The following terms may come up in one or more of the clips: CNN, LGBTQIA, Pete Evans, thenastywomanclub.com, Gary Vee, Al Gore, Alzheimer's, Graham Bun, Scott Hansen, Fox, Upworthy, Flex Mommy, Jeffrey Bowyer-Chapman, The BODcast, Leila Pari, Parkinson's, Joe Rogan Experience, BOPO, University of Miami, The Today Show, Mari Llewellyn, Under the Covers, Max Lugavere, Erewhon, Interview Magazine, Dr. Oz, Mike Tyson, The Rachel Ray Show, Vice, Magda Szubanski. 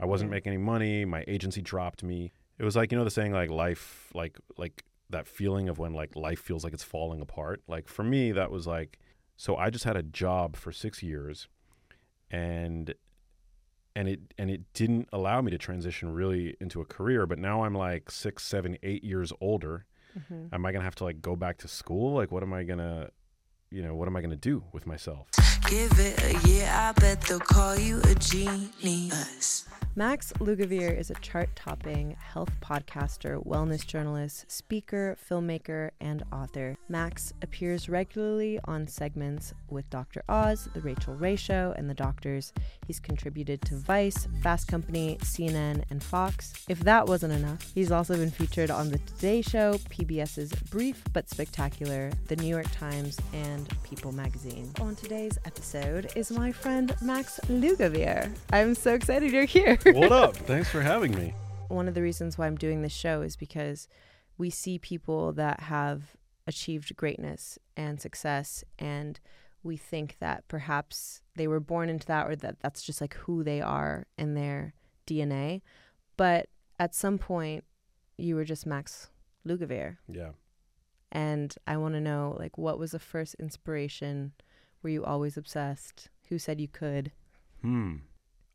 I wasn't making any money. My agency dropped me. It was like, you know, the saying like life, like that feeling of when like life feels like it's falling apart. Like for me, that was like, so I just had a job for 6 years and it didn't allow me to transition really into a career. But now I'm like 6, 7, 8 years older. Mm-hmm. Am I going to have to like go back to school? Like, what am I going to, you know, what am I going to do with myself? Give it a year, I bet they'll call you a genius. Max Lugavere is a chart-topping health podcaster, wellness journalist, speaker, filmmaker, and author. Max appears regularly on segments with Dr. Oz, The Rachel Ray Show, and The Doctors. He's contributed to Vice, Fast Company, CNN, and Fox. If that wasn't enough, he's also been featured on The Today Show, PBS's Brief But Spectacular, The New York Times, and People Magazine. On today's episode is my friend Max Lugavere. I'm so excited you're here. What up? Thanks for having me. One of the reasons why I'm doing this show is because we see people that have achieved greatness and success, and we think that perhaps they were born into that, or that that's just like who they are in their DNA. But at some point, you were just Max Lugavere. Yeah. And I want to know, like, what was the first inspiration? Were you always obsessed? Who said you could?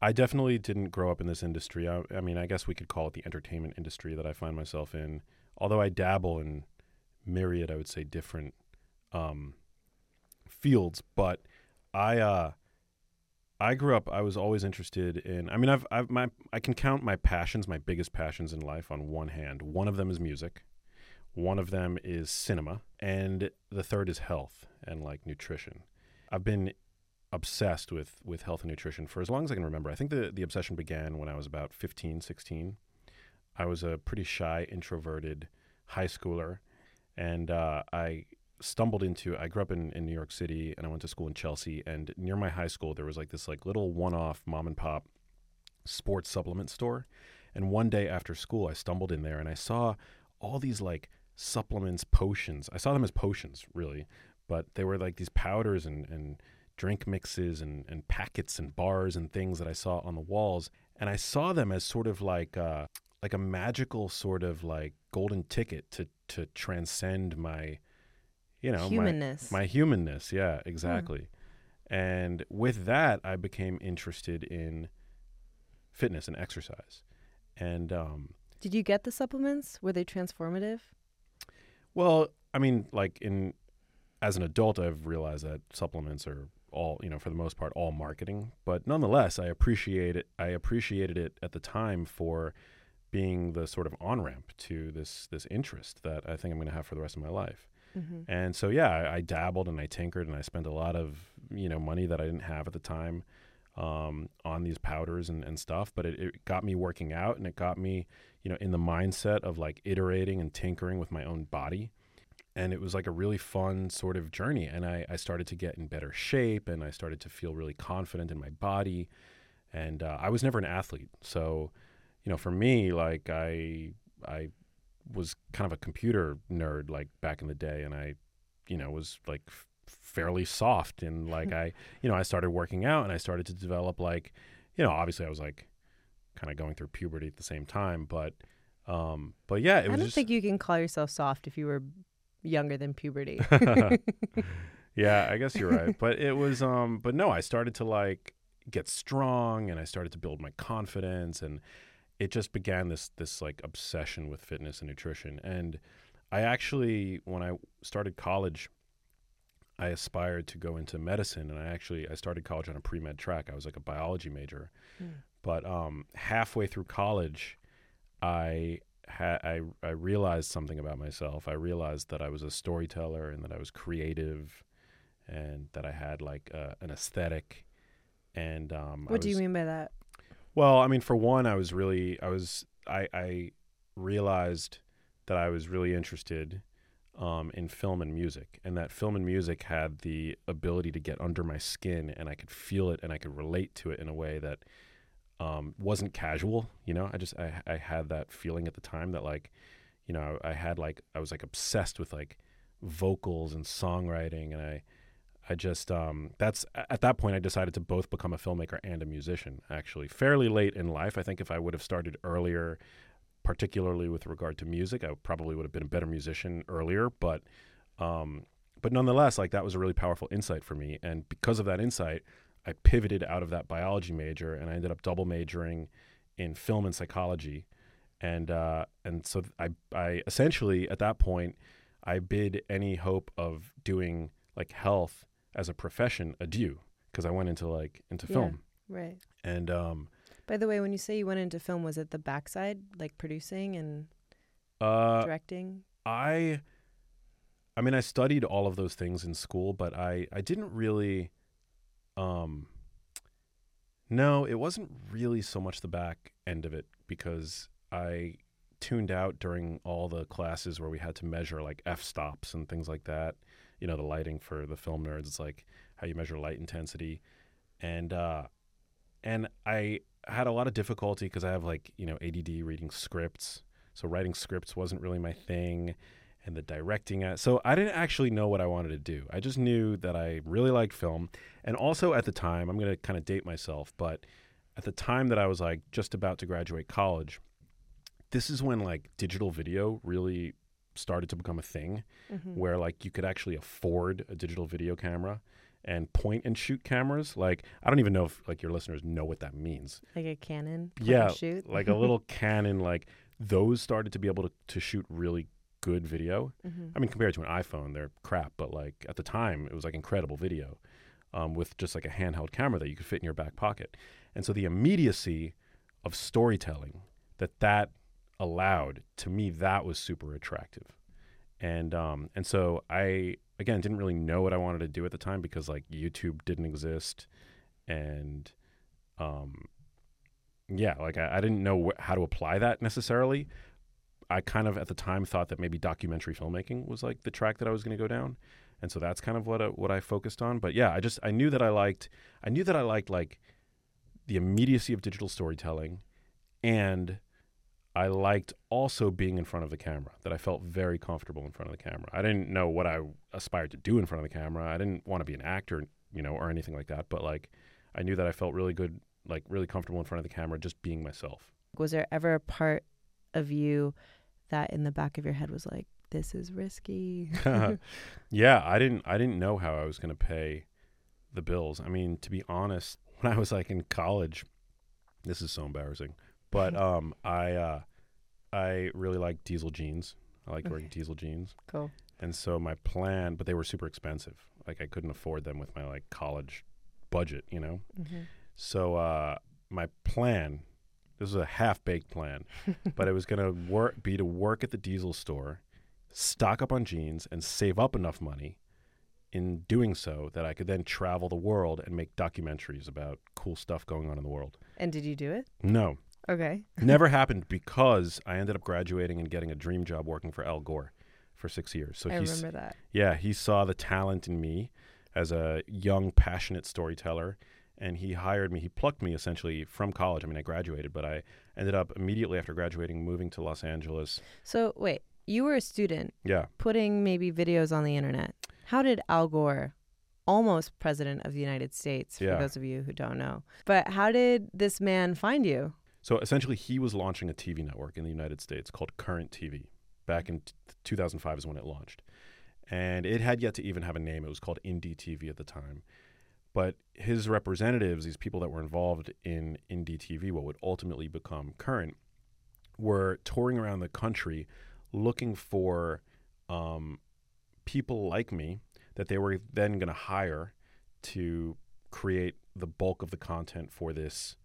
I definitely didn't grow up in this industry. I mean, I guess we could call it the entertainment industry that I find myself in, although I dabble in myriad, I would say, different fields. But I grew up, I was always interested in, I mean, I can count my passions, my biggest passions in life on one hand. One of them is music. One of them is cinema. And the third is health and like nutrition. I've been obsessed with health and nutrition for as long as I can remember. I think the obsession began when I was about 15, 16. I was a pretty shy, introverted high schooler, and I grew up in New York City, and I went to school in Chelsea, and near my high school there was like this like little one-off mom and pop sports supplement store. And one day after school I stumbled in there and I saw all these like supplements, potions. I saw them as potions really, but they were like these powders and drink mixes and packets and bars and things that I saw on the walls. And I saw them as sort of like a magical sort of like golden ticket to transcend my, you know, humanness. My humanness. Yeah, exactly. Mm. And with that, I became interested in fitness and exercise. And did you get the supplements? Were they transformative? Well, I mean, like as an adult, I've realized that supplements are all, you know, for the most part, all marketing. But nonetheless, I appreciated it at the time for being the sort of on-ramp to this interest that I think I'm going to have for the rest of my life. Mm-hmm. And so, yeah, I dabbled and I tinkered and I spent a lot of, you know, money that I didn't have at the time on these powders and stuff. But it got me working out, and it got me, you know, in the mindset of like iterating and tinkering with my own body. And it was like a really fun sort of journey. And I started to get in better shape, and I started to feel really confident in my body. And I was never an athlete. So, you know, for me, like I was kind of a computer nerd like back in the day. And I, you know, was like fairly soft. And like I started working out, and I started to develop like, you know, obviously I was like kind of going through puberty at the same time. But yeah, it was I don't think you can call yourself soft if you were younger than puberty. Yeah, I guess you're right. But it was, but no, I started to like get strong, and I started to build my confidence, and it just began this like obsession with fitness and nutrition. And I actually, when I started college, I aspired to go into medicine, and I started college on a pre-med track. I was like a biology major, but halfway through college, I realized something about myself. I realized that I was a storyteller, and that I was creative, and that I had like an aesthetic. And what do you mean by that? Well, I mean, for one, I realized that I was really interested in film and music, and that film and music had the ability to get under my skin, and I could feel it, and I could relate to it in a way that wasn't casual, you know. I had that feeling at the time that like, you know, I was like obsessed with like vocals and songwriting, and I I just that's at that point I decided to both become a filmmaker and a musician, actually fairly late in life. I think if I would have started earlier, particularly with regard to music, I probably would have been a better musician earlier. But nonetheless, like, that was a really powerful insight for me. And because of that insight, I pivoted out of that biology major and I ended up double majoring in film and psychology. And so I essentially at that point, I bid any hope of doing like health as a profession adieu, because I went into film. Right. And by the way, when you say you went into film, was it the backside, like producing and directing? I mean, I studied all of those things in school, but I didn't really no, it wasn't really so much the back end of it, because I tuned out during all the classes where we had to measure like f-stops and things like that. You know, the lighting, for the film nerds, it's like how you measure light intensity. And I had a lot of difficulty because I have like, you know, ADD reading scripts. So writing scripts wasn't really my thing. And the directing. So I didn't actually know what I wanted to do. I just knew that I really liked film. And also at the time, I'm going to kind of date myself, but at the time that I was like just about to graduate college, this is when like digital video really started to become a thing, mm-hmm. where like you could actually afford a digital video camera and point and shoot cameras. Like, I don't even know if like your listeners know what that means. Like a Canon? Yeah, shoot? Like a little Canon. Like those started to be able to shoot really good video. Mm-hmm. I mean, compared to an iPhone, they're crap, but like at the time it was like incredible video with just like a handheld camera that you could fit in your back pocket. And so the immediacy of storytelling that allowed, to me, that was super attractive. And so I, again, didn't really know what I wanted to do at the time, because like YouTube didn't exist, and like I didn't know how to apply that necessarily. I kind of at the time thought that maybe documentary filmmaking was like the track that I was going to go down, and so that's kind of what I focused on. But yeah, I knew that I liked like the immediacy of digital storytelling, and I liked also being in front of the camera. That I felt very comfortable in front of the camera. I didn't know what I aspired to do in front of the camera. I didn't want to be an actor, you know, or anything like that. But like, I knew that I felt really good, like really comfortable in front of the camera, just being myself. Was there ever a part of you that in the back of your head was like, this is risky? Yeah, I didn't know how I was going to pay the bills. I mean, to be honest, when I was like in college, this is so embarrassing, but I really liked diesel jeans. I liked wearing diesel jeans. Cool. And so my plan, but they were super expensive. Like I couldn't afford them with my like college budget, you know? Mm-hmm. So my plan, this was a half-baked plan, but it was going to be to work at the diesel store, stock up on jeans, and save up enough money in doing so that I could then travel the world and make documentaries about cool stuff going on in the world. And did you do it? No. Okay. Never happened, because I ended up graduating and getting a dream job working for Al Gore for 6 years. So I remember that. Yeah, he saw the talent in me as a young, passionate storyteller. And he hired me. He plucked me essentially from college. I mean, I graduated, but I ended up immediately after graduating moving to Los Angeles. So wait, you were a student. Yeah. Putting maybe videos on the internet. How did Al Gore, almost president of the United States, for those of you who don't know, but how did this man find you? So essentially he was launching a TV network in the United States called Current TV. Back in 2005 is when it launched. And it had yet to even have a name. It was called Indie TV at the time. But his representatives, these people that were involved in Indie TV, what would ultimately become Current, were touring around the country looking for people like me that they were then going to hire to create the bulk of the content for this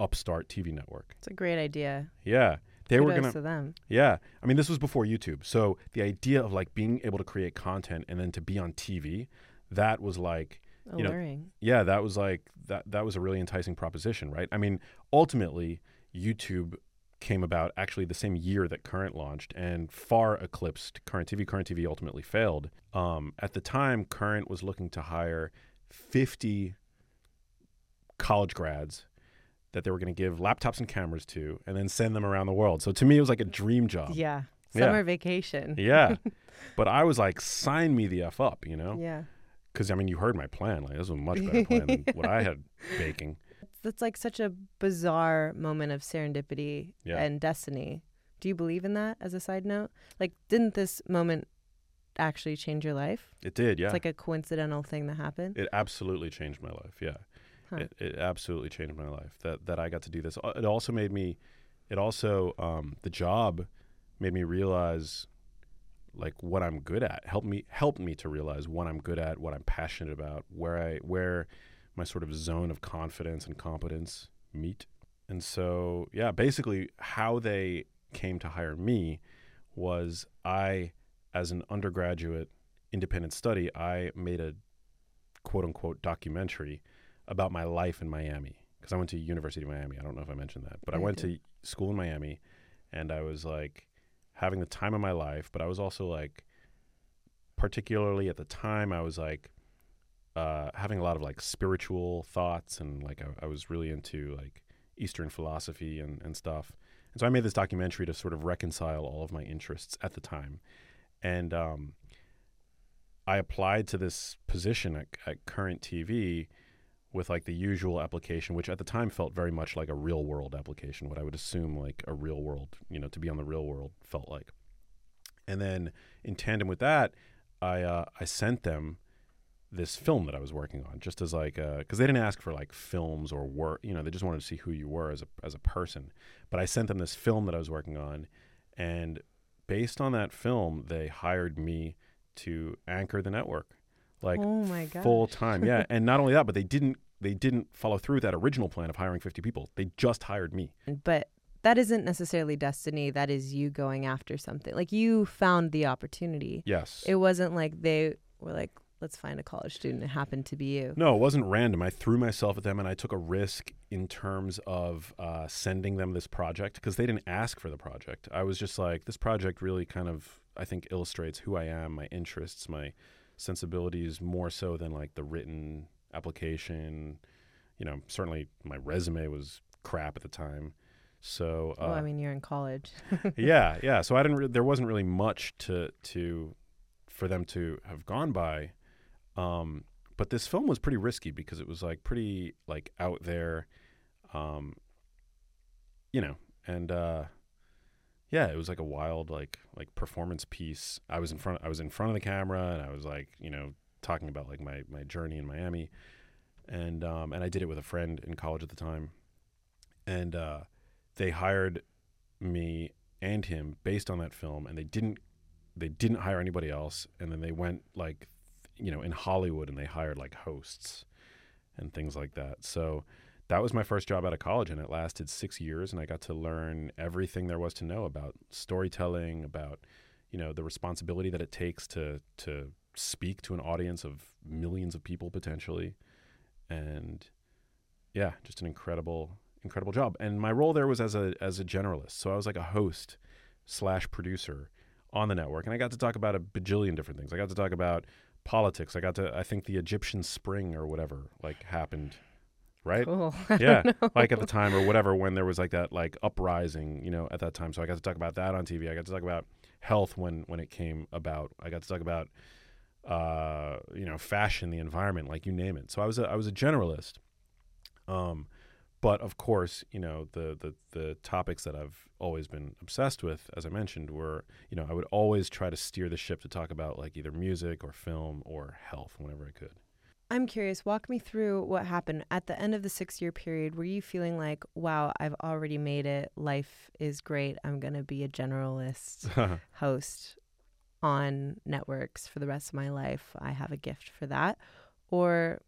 upstart TV network. It's a great idea. Yeah. Kudos to them. Yeah. I mean, this was before YouTube. So the idea of like being able to create content and then to be on TV, that was like, you alluring. Know, yeah, that was like, that was a really enticing proposition, right? I mean, ultimately, YouTube came about actually the same year that Current launched and far eclipsed Current TV. Current TV ultimately failed. At the time, Current was looking to hire 50 college grads that they were going to give laptops and cameras to and then send them around the world. So to me, it was like a dream job. Yeah. Summer vacation. Yeah. But I was like, sign me the F up, you know? Yeah. Because, I mean, you heard my plan. Like, this was a much better plan than what I had baking. That's like such a bizarre moment of serendipity and destiny. Do you believe in that as a side note? Like, didn't this moment actually change your life? It did, yeah. It's like a coincidental thing that happened? It absolutely changed my life, yeah. Huh. It absolutely changed my life that I got to do this. It also made me, the job made me realize like what I'm good at, helped me to realize what I'm good at, what I'm passionate about, where my sort of zone of confidence and competence meet. And so, yeah, basically how they came to hire me was I, as an undergraduate independent study, I made a quote unquote documentary about my life in Miami, because I went to University of Miami. I don't know if I mentioned that, but I went to school in Miami, and I was like having the time of my life, but I was also like, particularly at the time, I was like having a lot of like spiritual thoughts, and like I was really into like Eastern philosophy and stuff. And so I made this documentary to sort of reconcile all of my interests at the time. And I applied to this position at Current TV with like the usual application, which at the time felt very much like a real world application, what I would assume like a real world, to be on the real world felt like. And then in tandem with that, I sent them this film that I was working on just as like, cause they didn't ask for like films or work, they just wanted to see who you were as a person. But I sent them this film that I was working on, and based on that film, they hired me to anchor the network. Like, oh my gosh, full time. Yeah. And not only that, but they didn't follow through with that original plan of hiring 50 people. They just hired me. But that isn't necessarily destiny. That is you going after something. Like, you found the opportunity. Yes. It wasn't like they were like, let's find a college student. It happened to be you. No, it wasn't random. I threw myself at them, and I took a risk in terms of sending them this project, because they didn't ask for the project. I was just like, this project really kind of, I think, illustrates who I am, my interests, my sensibilities, more so than like the written application. Certainly my resume was crap at the time, so I mean, you're in college. yeah so I didn't there wasn't really much to for them to have gone by, but this film was pretty risky because it was like pretty like out there, yeah, it was like a wild like performance piece. I was in front of the camera, and I was like, talking about like my journey in Miami, and I did it with a friend in college at the time, and they hired me and him based on that film, and they didn't hire anybody else, and then they went like, in Hollywood, and they hired like hosts and things like that. So that was my first job out of college, and it lasted 6 years, and I got to learn everything there was to know about storytelling, about, the responsibility that it takes to speak to an audience of millions of people potentially. And yeah, just an incredible, incredible job. And my role there was as a generalist. So I was like a host / producer on the network, and I got to talk about a bajillion different things. I got to talk about politics. I think the Egyptian Spring or whatever like happened, right? Cool. Yeah, like at the time or whatever, when there was like that like uprising, at that time. So I got to talk about that on TV. I got to talk about health when it came about. I got to talk about fashion, the environment, like you name it. So I was a generalist, but of course, the topics that I've always been obsessed with, as I mentioned, were I would always try to steer the ship to talk about like either music or film or health whenever I could. I'm curious, walk me through what happened. At the end of the 6-year period, were you feeling like, wow, I've already made it. Life is great. I'm going to be a generalist host on networks for the rest of my life. I have a gift for that. Or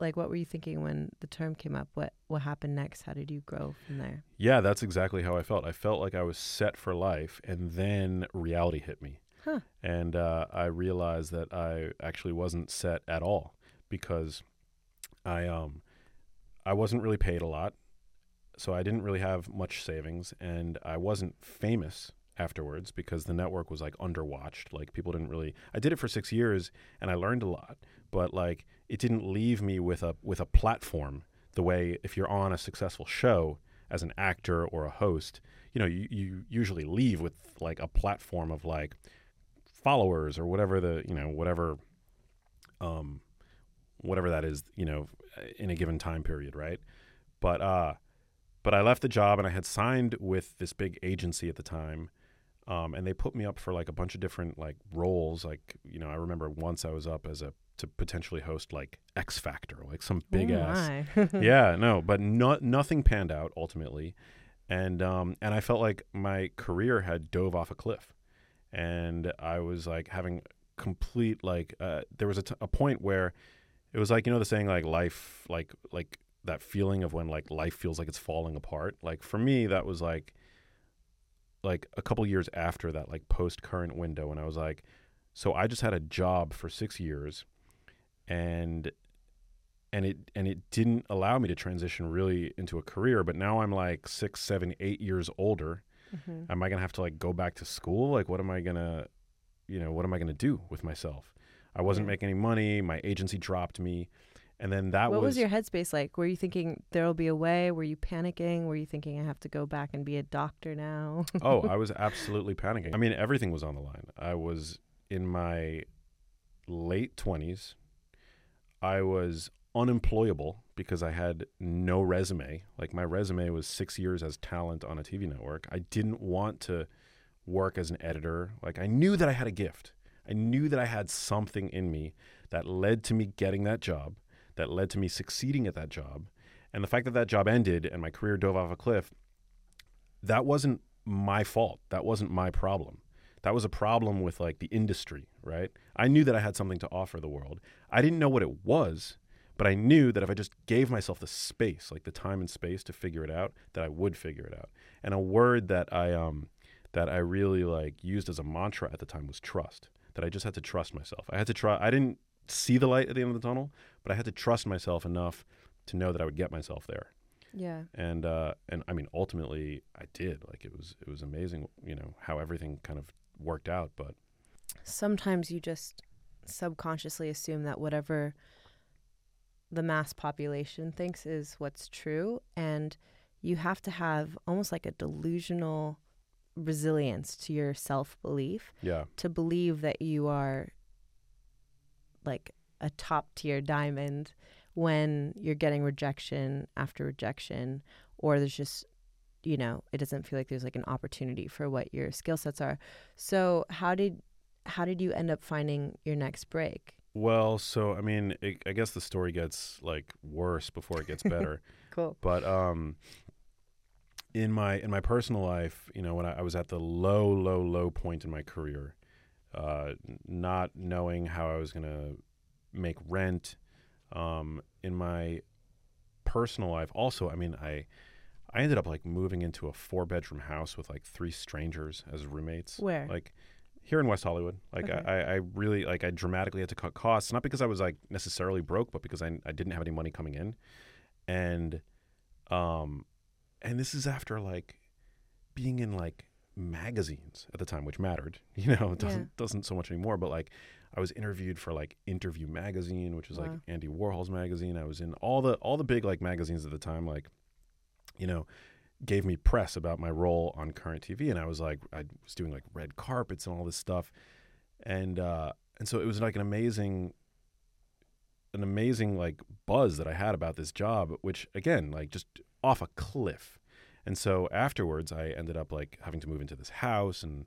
like, what were you thinking when the term came up? What happened next? How did you grow from there? Yeah, that's exactly how I felt. I felt like I was set for life, and then reality hit me. Huh. And I realized that I actually wasn't set at all, because I wasn't really paid a lot, so I didn't really have much savings, and I wasn't famous afterwards because the network was like underwatched. Like, people didn't really. I did it for 6 years, and I learned a lot, but like it didn't leave me with a platform the way if you're on a successful show as an actor or a host, you usually leave with like a platform of like followers or whatever whatever that is, you know, in a given time period, right? But I left the job, and I had signed with this big agency at the time, and they put me up for like a bunch of different like roles. Like, you know, I remember once I was up as to potentially host like X Factor, like some big ass. Yeah, no, but nothing panned out ultimately, and I felt like my career had dove off a cliff, and I was like having complete like there was a point where it was like, you know, the saying like life like that feeling of when like life feels like it's falling apart. Like for me, that was like a couple years after that like post current window, and I was like, so I just had a job for 6 years, and it didn't allow me to transition really into a career. But now I'm like 6, 7, 8 years older. Mm-hmm. Am I gonna have to like go back to school? Like, what am I gonna do with myself? I wasn't making any money. My agency dropped me, and then that was. What was your headspace like? Were you thinking there'll be a way? Were you panicking? Were you thinking I have to go back and be a doctor now? Oh, I was absolutely panicking. I mean, everything was on the line. I was. In my late 20s, I was unemployable because I had no resume. Like my resume was 6 years as talent on a TV network. I didn't want to work as an editor. Like I knew that I had a gift. I knew that I had something in me that led to me getting that job, that led to me succeeding at that job. And the fact that that job ended and my career dove off a cliff, that wasn't my fault. That wasn't my problem. That was a problem with like the industry, right? I knew that I had something to offer the world. I didn't know what it was, but I knew that if I just gave myself the space, like the time and space to figure it out, that I would figure it out. And a word that I really like used as a mantra at the time was trust, that I just had to trust myself. I had to try. I didn't see the light at the end of the tunnel, but I had to trust myself enough to know that I would get myself there. Yeah. And I mean, ultimately I did. Like it was amazing, you know, how everything kind of worked out. But sometimes you just subconsciously assume that whatever the mass population thinks is what's true, and you have to have almost like a delusional resilience to your self-belief to believe that you are like a top-tier diamond when you're getting rejection after rejection, or there's just, you know, it doesn't feel like there's like an opportunity for what your skill sets are. So how did you end up finding your next break? Well, so, I mean, I guess the story gets like worse before it gets better. Cool. But in my personal life, you know, when I was at the low point in my career, not knowing how I was going to make rent, in my personal life also, I mean, I ended up like moving into a 4-bedroom house with like 3 strangers as roommates. Where? Like here in West Hollywood. Like okay. I really like I dramatically had to cut costs, not because I was like necessarily broke, but because I didn't have any money coming in. And this is after like being in like magazines at the time, which mattered, you know, it doesn't so much anymore. But like I was interviewed for like Interview Magazine, which was like Andy Warhol's magazine. I was in all the big like magazines at the time, like, you know, gave me press about my role on Current TV. And I was like, I was doing like red carpets and all this stuff. And so it was like an amazing like buzz that I had about this job, which again, like just off a cliff. And so afterwards I ended up like having to move into this house, and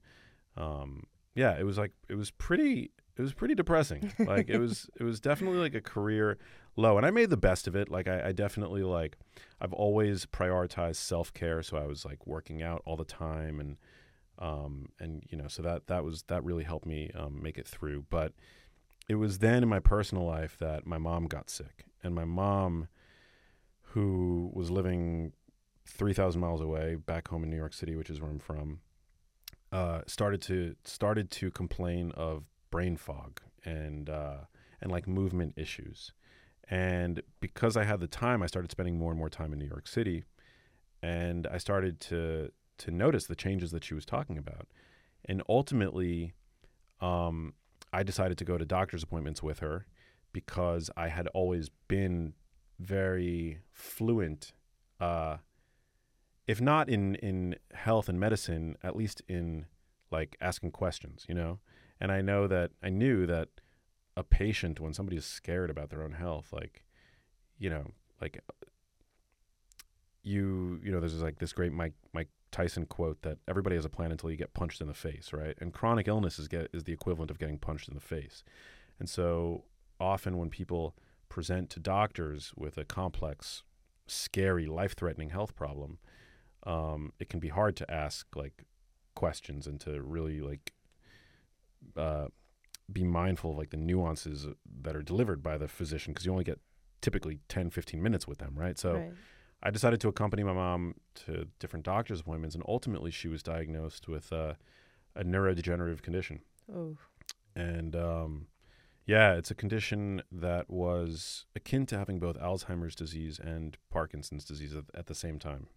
it was pretty depressing. Like it was definitely like a career low, and I made the best of it. Like I definitely like I've always prioritized self-care, so I was like working out all the time, and you know, so that really helped me make it through. But it was then in my personal life that my mom got sick, and my mom, who was living 3,000 miles away back home in New York City, which is where I'm from, started to complain of brain fog and like movement issues. And because I had the time, I started spending more and more time in New York City, and I started to notice the changes that she was talking about. And ultimately, I decided to go to doctor's appointments with her because I had always been very fluent, if not in health and medicine, at least in like asking questions, you know? And I knew that a patient, when somebody is scared about their own health, like, you know, like you know, there's like this great Mike Tyson quote that everybody has a plan until you get punched in the face, right? And chronic illness is the equivalent of getting punched in the face. And so often when people present to doctors with a complex, scary, life-threatening health problem, it can be hard to ask like questions and to really like be mindful of like the nuances that are delivered by the physician, because you only get typically 10, 15 minutes with them, right? So right. I decided to accompany my mom to different doctor's appointments, and ultimately she was diagnosed with a neurodegenerative condition. Oh. And yeah, it's a condition that was akin to having both Alzheimer's disease and Parkinson's disease at the same time.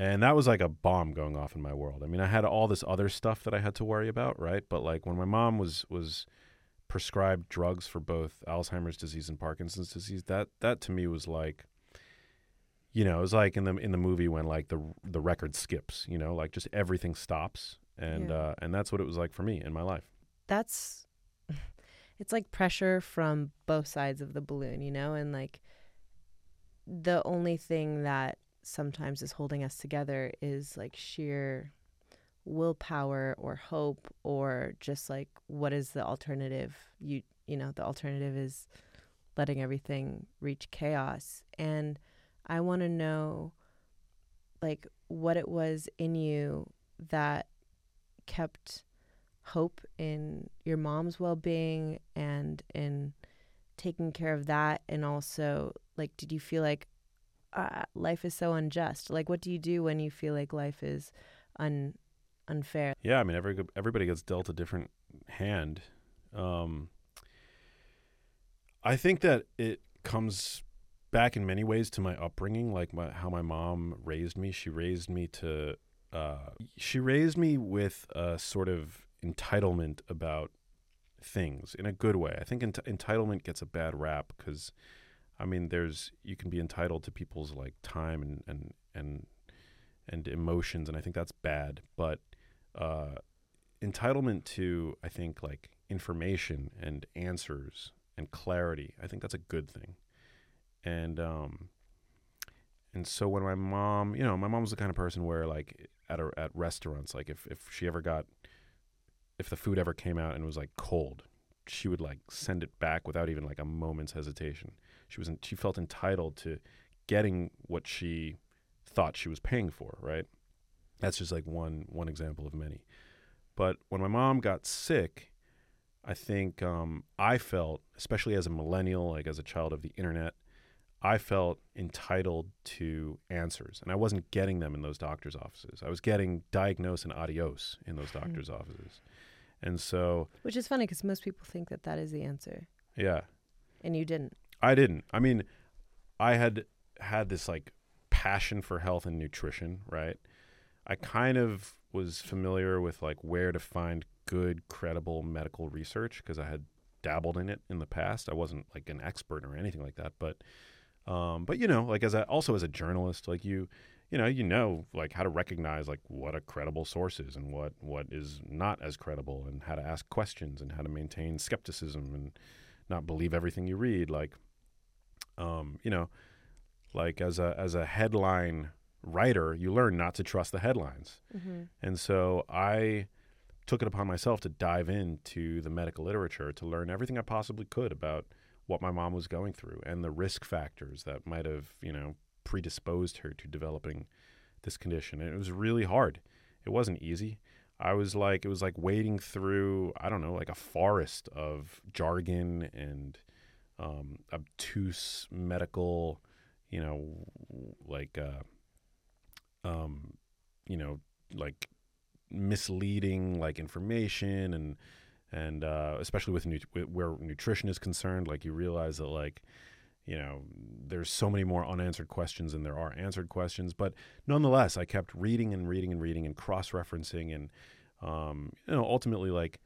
And that was like a bomb going off in my world. I mean, I had all this other stuff that I had to worry about, right? But like when my mom was prescribed drugs for both Alzheimer's disease and Parkinson's disease, that to me was like, you know, it was like in the movie when like the record skips, you know, like just everything stops. And yeah. And that's what it was like for me in my life. It's like pressure from both sides of the balloon, you know, and like the only thing that sometimes is holding us together is like sheer willpower or hope, or just like, what is the alternative? You know, the alternative is letting everything reach chaos. And I want to know like what it was in you that kept hope in your mom's well-being and in taking care of that. And also, like, did you feel like life is so unjust? Like, what do you do when you feel like life is unfair? Yeah, I mean, everybody gets dealt a different hand. I think that it comes back in many ways to my upbringing, like how my mom raised me. She raised me with a sort of entitlement about things in a good way. I think entitlement gets a bad rap because, I mean, you can be entitled to people's like time and emotions, and I think that's bad. But entitlement to, I think, like information and answers and clarity, I think that's a good thing. And so when my mom, you know, my mom was the kind of person where like at restaurants, like if the food ever came out and was like cold, she would like send it back without even like a moment's hesitation. She felt entitled to getting what she thought she was paying for, right? That's just like one example of many. But when my mom got sick, I think I felt, especially as a millennial, like as a child of the internet, I felt entitled to answers, and I wasn't getting them in those doctors' offices. I was getting diagnose and adios in those doctors' offices. And so, which is funny because most people think that that is the answer. Yeah. And you didn't. I didn't. I mean, I had this like passion for health and nutrition, right? I kind of was familiar with like where to find good, credible medical research because I had dabbled in it in the past. I wasn't like an expert or anything like that, but you know, like as a journalist, like you know like how to recognize like what a credible source is and what is not as credible, and how to ask questions and how to maintain skepticism and not believe everything you read. Like, you know, like as a headline writer, you learn not to trust the headlines. Mm-hmm. And so I took it upon myself to dive into the medical literature to learn everything I possibly could about what my mom was going through and the risk factors that might have, you know, predisposed her to developing this condition. And it was really hard. It wasn't easy. It was like wading through, I don't know, like a forest of jargon and obtuse medical, you know, like, you know, like misleading like information and especially with where nutrition is concerned. Like you realize that like, you know, there's so many more unanswered questions than there are answered questions. But nonetheless, I kept reading and reading and reading and cross-referencing and, you know, ultimately like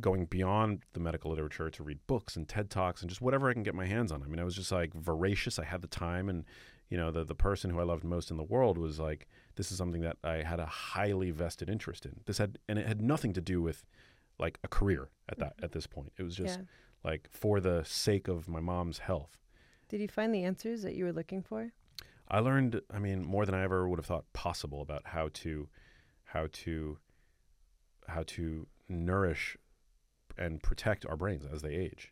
going beyond the medical literature to read books and TED Talks and just whatever I can get my hands on. I mean, I was just like voracious. I had the time, and, you know, the person who I loved most in the world was like, this is something that I had a highly vested interest in. This had, and it had nothing to do with like a career at that at this point. It was just like for the sake of my mom's health. Did you find the answers that you were looking for? I learned, I mean, more than I ever would have thought possible about how to nourish and protect our brains as they age,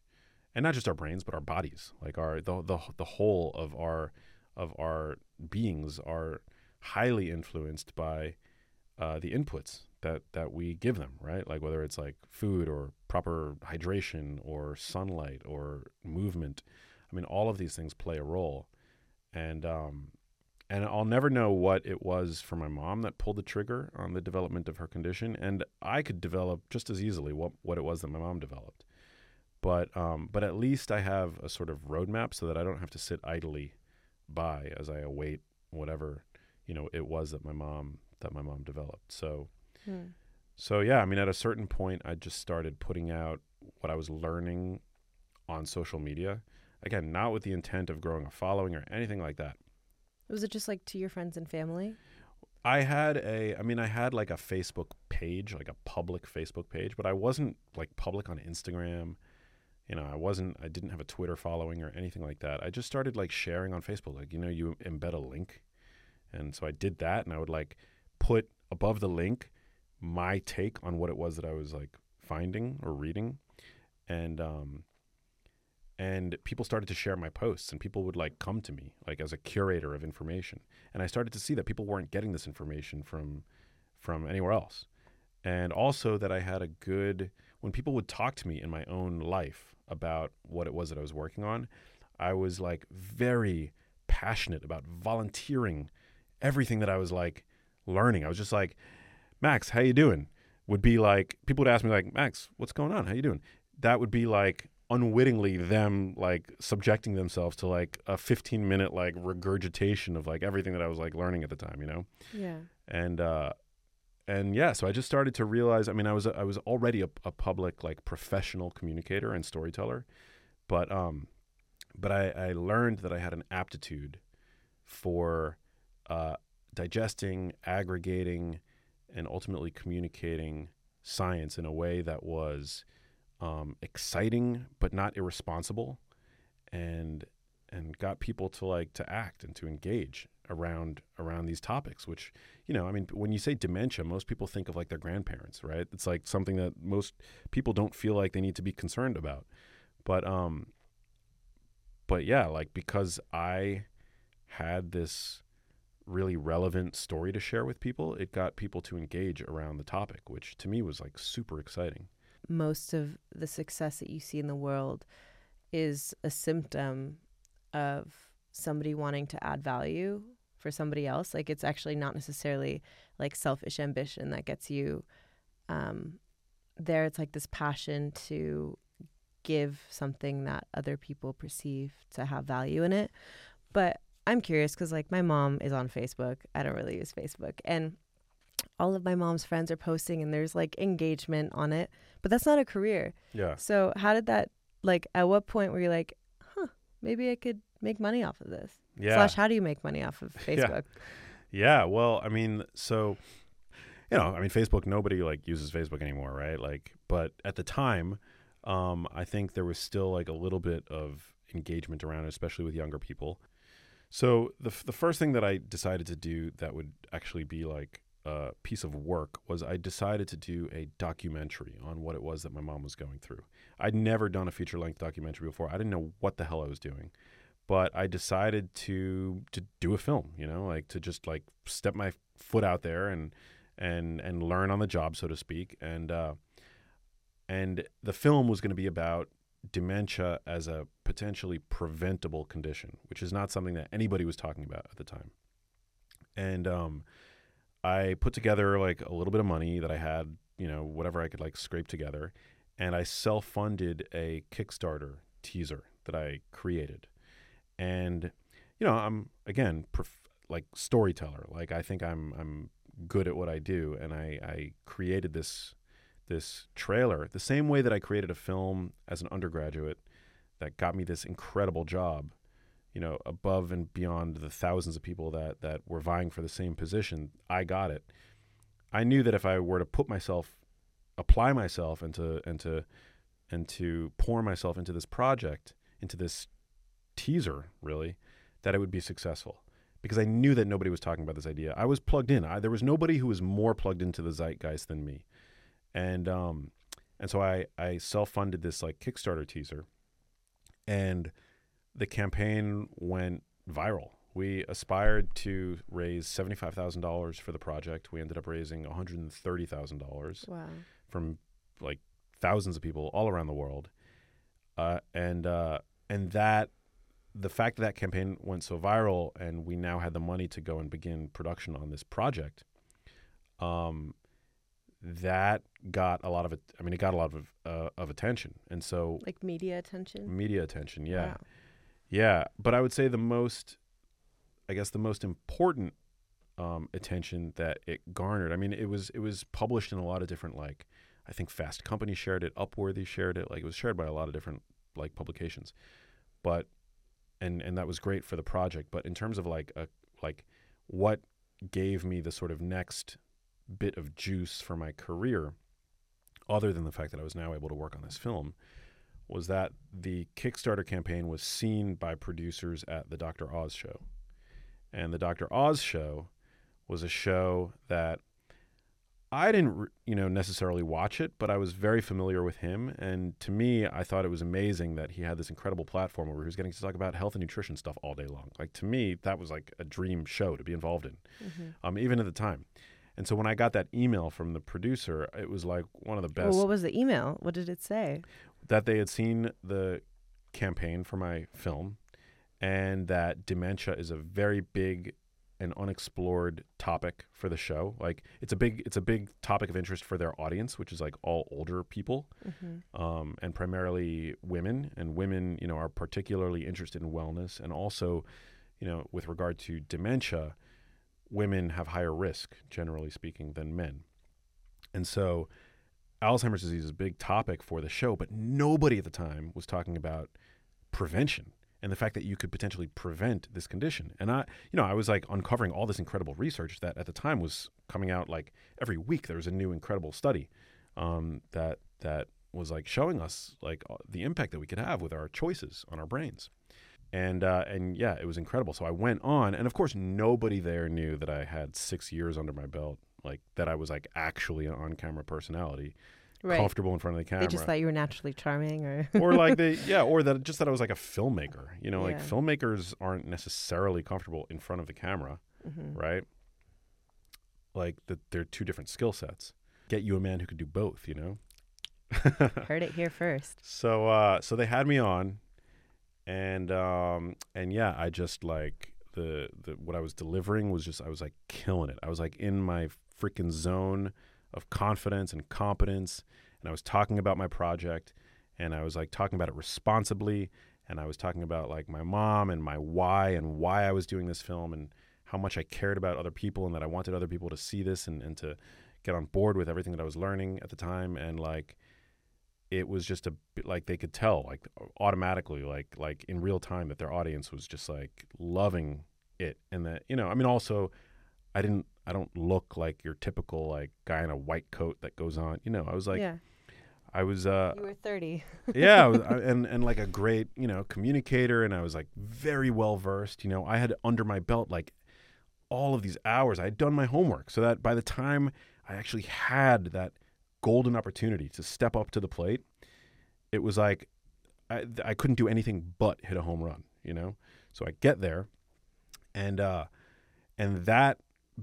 and not just our brains, but our bodies, like our the whole of our beings are highly influenced by the inputs that we give them, right? Like whether it's like food or proper hydration or sunlight or movement. I mean, all of these things play a role. And I'll never know what it was for my mom that pulled the trigger on the development of her condition. And I could develop just as easily what it was that my mom developed. But at least I have a sort of roadmap so that I don't have to sit idly by as I await whatever, you know, it was that my mom developed. So yeah, I mean, at a certain point, I just started putting out what I was learning on social media. Again, not with the intent of growing a following or anything like that. Was it just like to your friends and family? I had like a Facebook page, like a public Facebook page, but I wasn't like public on Instagram. You know, I didn't have a Twitter following or anything like that. I just started like sharing on Facebook, like, you know, you embed a link. And so I did that, and I would like put above the link my take on what it was that I was like finding or reading. And people started to share my posts, and people would like come to me like as a curator of information. And I started to see that people weren't getting this information from anywhere else. And also that I had when people would talk to me in my own life about what it was that I was working on, I was like very passionate about volunteering everything that I was like learning. I was just like, Max, how you doing? Would be like, people would ask me like, Max, what's going on? How you doing? That would be like, unwittingly them like subjecting themselves to like a 15-minute like regurgitation of like everything that I was like learning at the time, you know? Yeah. And yeah, so I just started to realize, I mean, I was already a public like professional communicator and storyteller, but I learned that I had an aptitude for digesting, aggregating, and ultimately communicating science in a way that was exciting but not irresponsible, and got people to like to act and to engage around these topics, which, you know, I mean, when you say dementia, most people think of like their grandparents, right? It's like something that most people don't feel like they need to be concerned about, but yeah, like because I had this really relevant story to share with people, it got people to engage around the topic, which to me was like super exciting. Most of the success that you see in the world is a symptom of somebody wanting to add value for somebody else. Like it's actually not necessarily like selfish ambition that gets you there. It's like this passion to give something that other people perceive to have value in it. But I'm curious because like my mom is on Facebook. I don't really use Facebook. And all of my mom's friends are posting and there's like engagement on it, but that's not a career. Yeah. So how did that, like, at what point were you like, huh, maybe I could make money off of this? Yeah. / how do you make money off of Facebook? Yeah. Well, I mean, so, you know, I mean, Facebook, nobody like uses Facebook anymore, right? Like, but at the time, I think there was still like a little bit of engagement around it, especially with younger people. So the first thing that I decided to do that would actually be like piece of work was I decided to do a documentary on what it was that my mom was going through. I'd never done a feature-length documentary before. I didn't know what the hell I was doing, but I decided to do a film, you know, like to just like step my foot out there and learn on the job, so to speak. And the film was going to be about dementia as a potentially preventable condition, which is not something that anybody was talking about at the time. And I put together like a little bit of money that I had, you know, whatever I could like scrape together, and I self-funded a Kickstarter teaser that I created. And, you know, I'm again like storyteller. Like I think I'm good at what I do, and I created this trailer the same way that I created a film as an undergraduate that got me this incredible job, you know, above and beyond the thousands of people that were vying for the same position. I got it. I knew that if I were to put myself apply myself and to pour myself into this project, into this teaser, really, that it would be successful. Because I knew that nobody was talking about this idea. I was plugged in. There was nobody who was more plugged into the zeitgeist than me. And so I self-funded this like Kickstarter teaser, and the campaign went viral. We aspired to raise $75,000 for the project. We ended up raising $130,000 from like thousands of people all around the world. And that, the fact that that campaign went so viral and we now had the money to go and begin production on this project, that got a lot of it got a lot of attention. And so like media attention? Media attention, yeah. Wow. Yeah, but I would say the most important attention that it garnered. I mean, it was published in a lot of different, like, I think Fast Company shared it, Upworthy shared it, like it was shared by a lot of different like publications. But and that was great for the project, but in terms of like what gave me the sort of next bit of juice for my career, other than the fact that I was now able to work on this film, was that the Kickstarter campaign was seen by producers at the Dr. Oz show. And the Dr. Oz show was a show that I didn't, necessarily watch it, but I was very familiar with him. And to me, I thought it was amazing that he had this incredible platform where he was getting to talk about health and nutrition stuff all day long. Like, to me, that was like a dream show to be involved in, even at the time. And so when I got that email from the producer, it was like one of the best. Well, what was the email? What did it say? That they had seen the campaign for my film, and that dementia is a very big and unexplored topic for the show. Like, it's a big topic of interest for their audience, which is like all older people, and primarily women. And women, are particularly interested in wellness, and also, with regard to dementia, women have higher risk, generally speaking, than men. And so, Alzheimer's disease is a big topic for the show, but nobody at the time was talking about prevention and the fact that you could potentially prevent this condition. And I was like uncovering all this incredible research that at the time was coming out like every week. There was a new incredible study that was like showing us like the impact that we could have with our choices on our brains. And yeah, it was incredible. So I went on, and of course nobody there knew that I had 6 years under my belt, like that I was like actually an on-camera personality. Right. Comfortable in front of the camera. They just thought you were naturally charming, or that I was like a filmmaker. Like filmmakers aren't necessarily comfortable in front of the camera, right? Like they're two different skill sets. Get you a man who could do both, Heard it here first. So they had me on, and yeah, I just like the what I was delivering was just, I was like killing it. I was like in my freaking zone of confidence and competence, and I was talking about my project, and I was like talking about it responsibly, and I was talking about like my mom and my why, and why I was doing this film, and how much I cared about other people, and that I wanted other people to see this and to get on board with everything that I was learning at the time. And like it was just a bit like they could tell like automatically like in real time that their audience was just like loving it. And that also I don't look like your typical like guy in a white coat that goes on. I was like, yeah. I was. You were 30. Yeah, I was, and like a great communicator, and I was like very well versed. I had under my belt like all of these hours. I had done my homework, so that by the time I actually had that golden opportunity to step up to the plate, it was like I couldn't do anything but hit a home run. So I get there, and that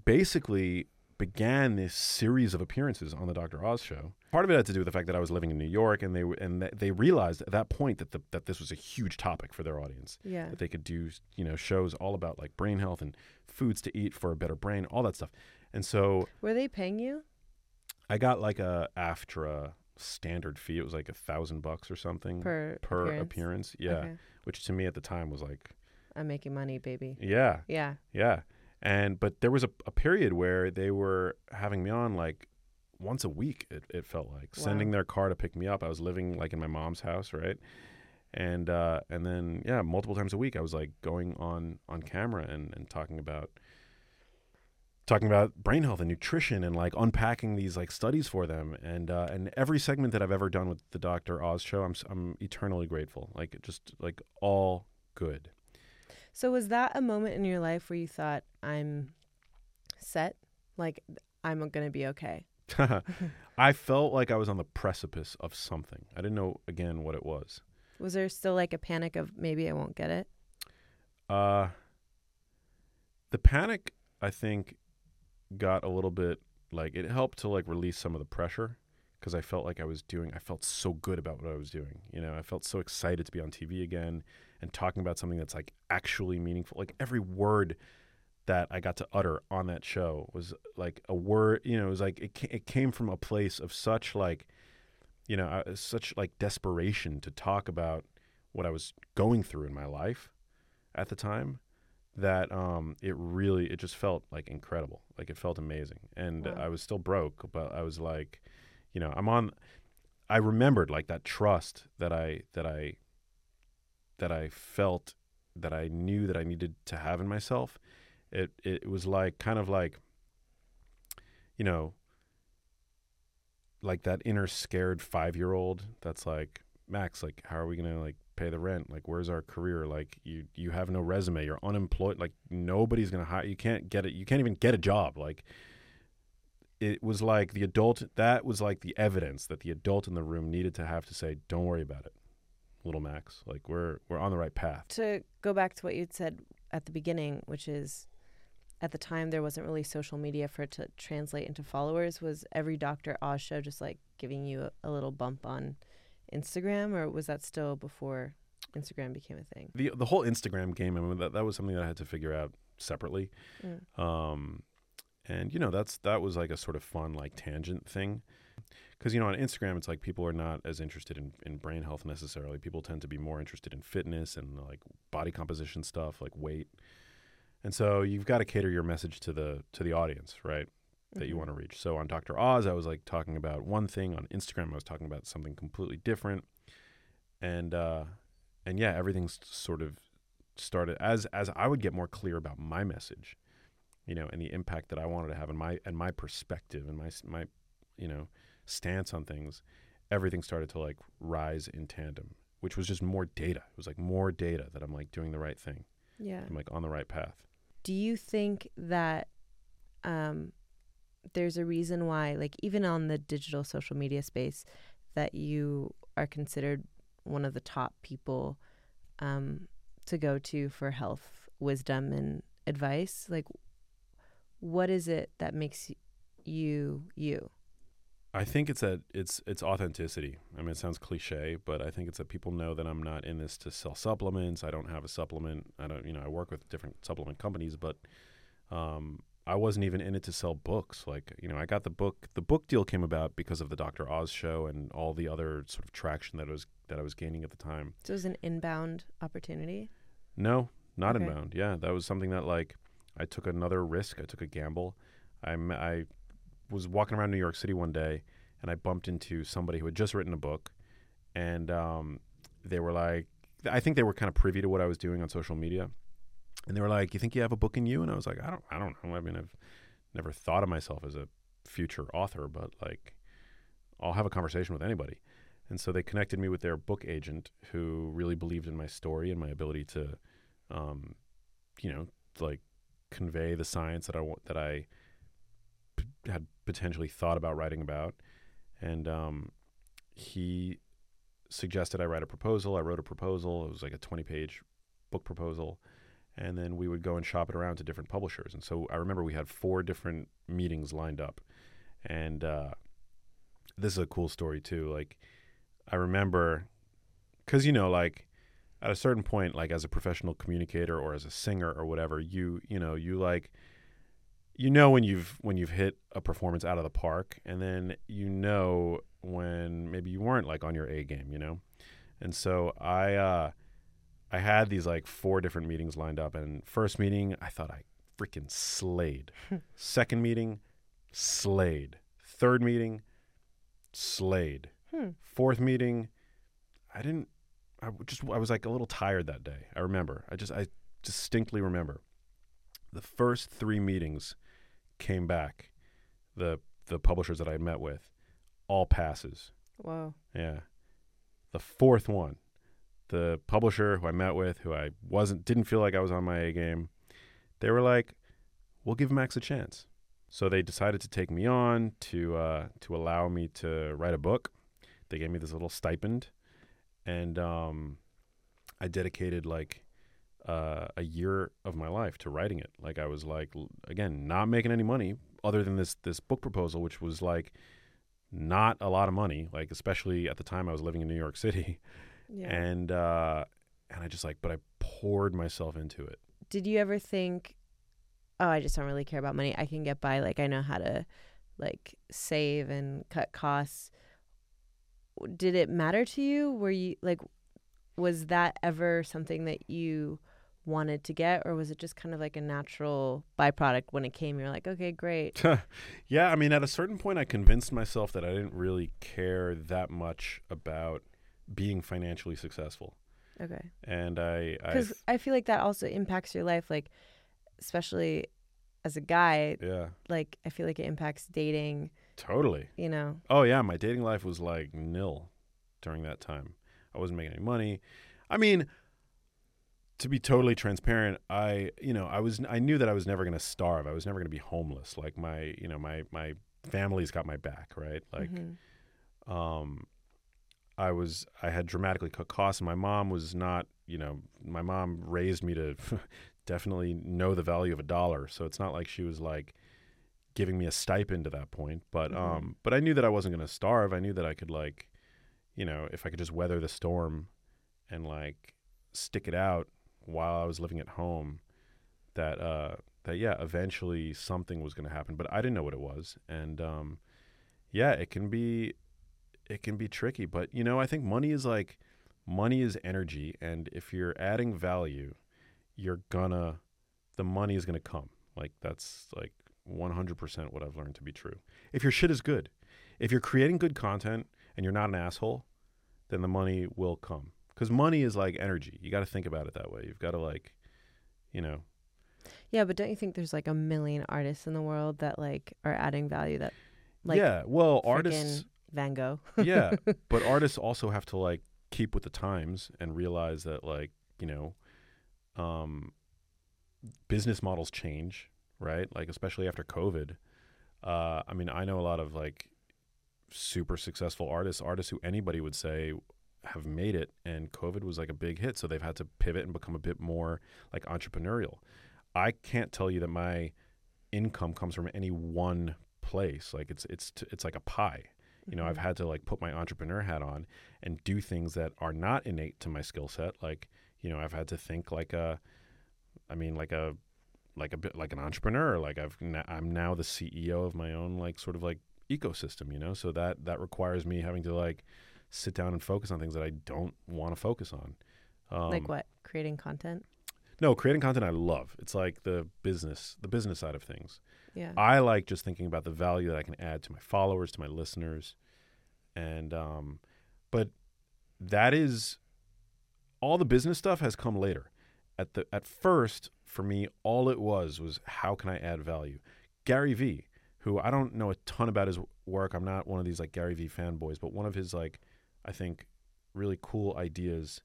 basically began this series of appearances on the Dr. Oz show. Part of it had to do with the fact that I was living in New York, and they realized at that point that this was a huge topic for their audience. Yeah. That they could do shows all about like brain health and foods to eat for a better brain, all that stuff. And so, were they paying you? I got like a AFTRA standard fee. It was like $1,000 or something per appearance. Yeah, okay. Which to me at the time was like, I'm making money, baby. Yeah. Yeah. Yeah. But there was a period where they were having me on like once a week, it felt like. Wow. Sending their car to pick me up. I was living like in my mom's house, right? And then, yeah, multiple times a week I was like going on camera and talking about talking about brain health and nutrition and like unpacking these like studies for them. And every segment that I've ever done with the Dr. Oz show, I'm eternally grateful. Like just like all good. So was that a moment in your life where you thought, I'm set, like I'm going to be okay? I felt like I was on the precipice of something. I didn't know again what it was. Was there still like a panic of maybe I won't get it? The panic, I think, got a little bit like it helped to like release some of the pressure because I felt like I felt so good about what I was doing. You know, I felt so excited to be on TV again and talking about something that's like actually meaningful. Like every word that I got to utter on that show was like a word, you know, it was like it came from a place of such like, you know, such like desperation to talk about what I was going through in my life at the time that it just felt like incredible. Like it felt amazing. And wow. I was still broke, but I was like, you know, I remembered like that trust that I felt that I knew that I needed to have in myself. It was like kind of like, you know, like that inner scared 5-year-old that's like, Max, like how are we gonna like pay the rent? Like where's our career? Like you have no resume, you're unemployed, like nobody's gonna hire you, can't get it, you can't even get a job. Like it was like the adult that was like the evidence that the adult in the room needed to have to say, don't worry about it, little Max, like we're on the right path. To go back to what you'd said at the beginning, which is at the time there wasn't really social media for it to translate into followers, was every Dr. Oz show just like giving you a little bump on Instagram, or was that still before Instagram became a thing? The whole Instagram game, I mean, that was something that I had to figure out separately. Mm. And you know, that was like a sort of fun like tangent thing. Because, you know, on Instagram, it's like people are not as interested in brain health necessarily. People tend to be more interested in fitness and like body composition stuff, like weight. And so you've got to cater your message to the audience, right, that mm-hmm. you want to reach. So on Dr. Oz, I was like talking about one thing. On Instagram, I was talking about something completely different. And yeah, everything sort of started as I would get more clear about my message, you know, and the impact that I wanted to have and my perspective and my you know, stance on things, everything started to like rise in tandem, which was just more data. It was like more data that I'm like doing the right thing. Yeah. I'm like on the right path. Do you think that there's a reason why, like even on the digital social media space, that you are considered one of the top people to go to for health wisdom and advice? Like what is it that makes you, you? I think it's that it's authenticity. I mean, it sounds cliche, but I think it's that people know that I'm not in this to sell supplements. I don't have a supplement. I work with different supplement companies, but I wasn't even in it to sell books. Like, you know, I got the book. The book deal came about because of the Dr. Oz show and all the other sort of traction that I was gaining at the time. So it was an inbound opportunity? No, not okay. Inbound. Yeah, that was something that like I took another risk. I took a gamble. I was walking around New York City one day and I bumped into somebody who had just written a book, and they were like, I think they were kind of privy to what I was doing on social media, and they were like, you think you have a book in you? And I was like, I don't know. I mean, I've never thought of myself as a future author, but like I'll have a conversation with anybody. And so they connected me with their book agent who really believed in my story and my ability to, you know, like convey the science that I had potentially thought about writing about. And he suggested I write a proposal. I wrote a proposal. It was like a 20-page book proposal. And then we would go and shop it around to different publishers. And so I remember we had 4 different meetings lined up. And this is a cool story too. Like I remember, because, you know, like at a certain point, like as a professional communicator or as a singer or whatever, you know when you've hit a performance out of the park, and then you know when maybe you weren't like on your A game, you know? And so I had these like 4 different meetings lined up, and first meeting, I thought I freaking slayed. Second meeting, slayed. Third meeting, slayed. Fourth meeting, I was like a little tired that day. I remember, I distinctly remember. The first 3 meetings came back, the publishers that I met with, all passes. Wow. Yeah. The fourth one, the publisher who I met with, who I didn't feel like I was on my A game, they were like, we'll give Max a chance. So they decided to take me on to allow me to write a book. They gave me this little stipend, and I dedicated a year of my life to writing it. Like, I was like, again, not making any money other than this book proposal, which was like not a lot of money, like especially at the time I was living in New York City. Yeah. And I just but I poured myself into it. Did you ever think, oh, I just don't really care about money, I can get by, I know how to save and cut costs? Did it matter to you? Were you was that ever something that you wanted to get, or was it just kind of a natural byproduct when it came? You're like, okay, great. Yeah, I mean, at a certain point, I convinced myself that I didn't really care that much about being financially successful. Okay. And because I feel like that also impacts your life, especially as a guy. Yeah. I feel like it impacts dating. Totally. You know? Oh, yeah. My dating life was nil during that time. I wasn't making any money. I mean, to be totally transparent, I knew that I was never going to starve. I was never going to be homeless. My family's got my back, right? Mm-hmm. I had dramatically cut costs, and my mom was not, my mom raised me to definitely know the value of a dollar. So it's not like she was giving me a stipend to that point, but mm-hmm. But I knew that I wasn't going to starve. I knew that I could if I could just weather the storm and stick it out while I was living at home, that eventually something was going to happen, but I didn't know what it was. And it can be tricky, but I think money is energy, and if you're adding value, the money is gonna come. That's 100% what I've learned to be true. If your shit is good, if you're creating good content and you're not an asshole, then the money will come. Because money is energy. You got to think about it that way. You've got to Yeah, but don't you think there's a million artists in the world that are adding value that yeah, well, artists, Van Gogh. Yeah, but artists also have to keep with the times and realize that business models change. Right? Especially after COVID. I mean, I know a lot of super successful artists who anybody would say have made it, and COVID was a big hit. So they've had to pivot and become a bit more entrepreneurial. I can't tell you that my income comes from any one place. It's like a pie. You know, mm-hmm. I've had to put my entrepreneur hat on and do things that are not innate to my skill set. I've had to think an entrepreneur. I'm now the CEO of my own ecosystem, so that requires me having to sit down and focus on things that I don't want to focus on. What? Creating content? No, creating content I love. It's the business side of things. Yeah. I like just thinking about the value that I can add to my followers, to my listeners. And, but that is, all the business stuff has come later. At first, for me, all it was how can I add value? Gary Vee, who I don't know a ton about his work. I'm not one of these Gary Vee fanboys, but one of his I think really cool ideas.